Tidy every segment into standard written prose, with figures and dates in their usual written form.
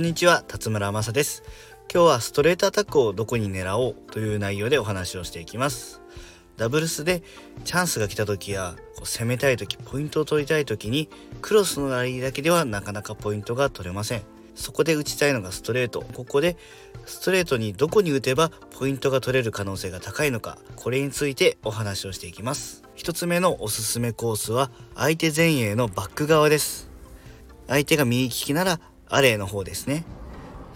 こんにちは、辰村雅です。今日はストレートアタックをどこに狙おうという内容でお話をしていきます。ダブルスでチャンスが来た時や攻めたい時、ポイントを取りたい時にクロスのラリーだけではなかなかポイントが取れません。そこで打ちたいのがストレート。ここでストレートにどこに打てばポイントが取れる可能性が高いのか、これについてお話をしていきます。1つ目のおすすめコースは相手前衛のバック側です。相手が右利きならアレイの方ですね。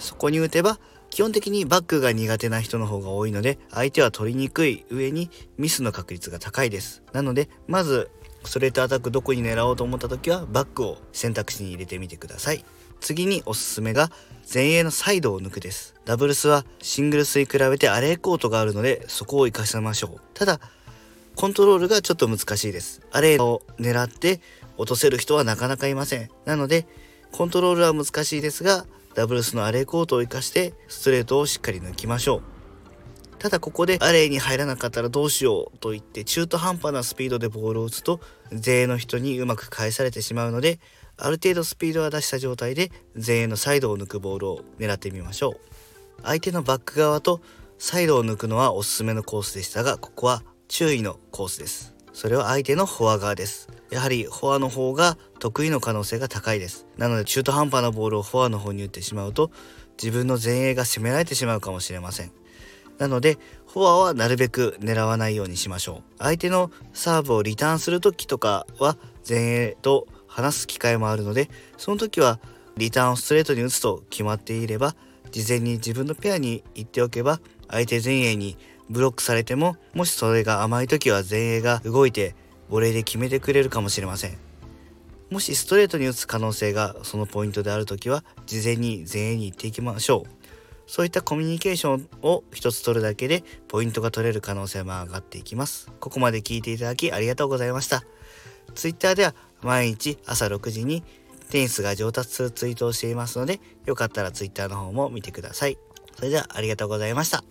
そこに打てば、基本的にバックが苦手な人の方が多いので相手は取りにくい上にミスの確率が高いです。なのでまずストレートアタックどこに狙おうと思った時はバックを選択肢に入れてみてください。次におすすめが前衛のサイドを抜くです。ダブルスはシングルスに比べてアレイコートがあるのでそこを活かしましょう。ただコントロールがちょっと難しいです。アレイを狙って落とせる人はなかなかいません。なのでコントロールは難しいですが、ダブルスのアレイコートを活かしてストレートをしっかり抜きましょう。ただここでアレイに入らなかったらどうしようと言って中途半端なスピードでボールを打つと前衛の人にうまく返されてしまうので、ある程度スピードは出した状態で前衛のサイドを抜くボールを狙ってみましょう。相手のバック側とサイドを抜くのはおすすめのコースでしたが、ここは注意のコースです。それは相手のフォア側です。やはりフォアの方が得意の可能性が高いです。なので中途半端なボールをフォアの方に打ってしまうと自分の前衛が攻められてしまうかもしれません。なのでフォアはなるべく狙わないようにしましょう。相手のサーブをリターンする時とかは前衛と話す機会もあるので、その時はリターンをストレートに打つと決まっていれば事前に自分のペアに言っておけば、相手前衛にブロックされても、もしそれが甘い時は前衛が動いてボレーで決めてくれるかもしれません。もしストレートに打つ可能性がそのポイントであるときは事前に前衛に行っていきましょう。そういったコミュニケーションを一つ取るだけでポイントが取れる可能性も上がっていきます。ここまで聞いていただきありがとうございました。 Twitter では毎日朝6時にテニスが上達するツイートをしていますので、よかったら Twitter の方も見てください。それではありがとうございました。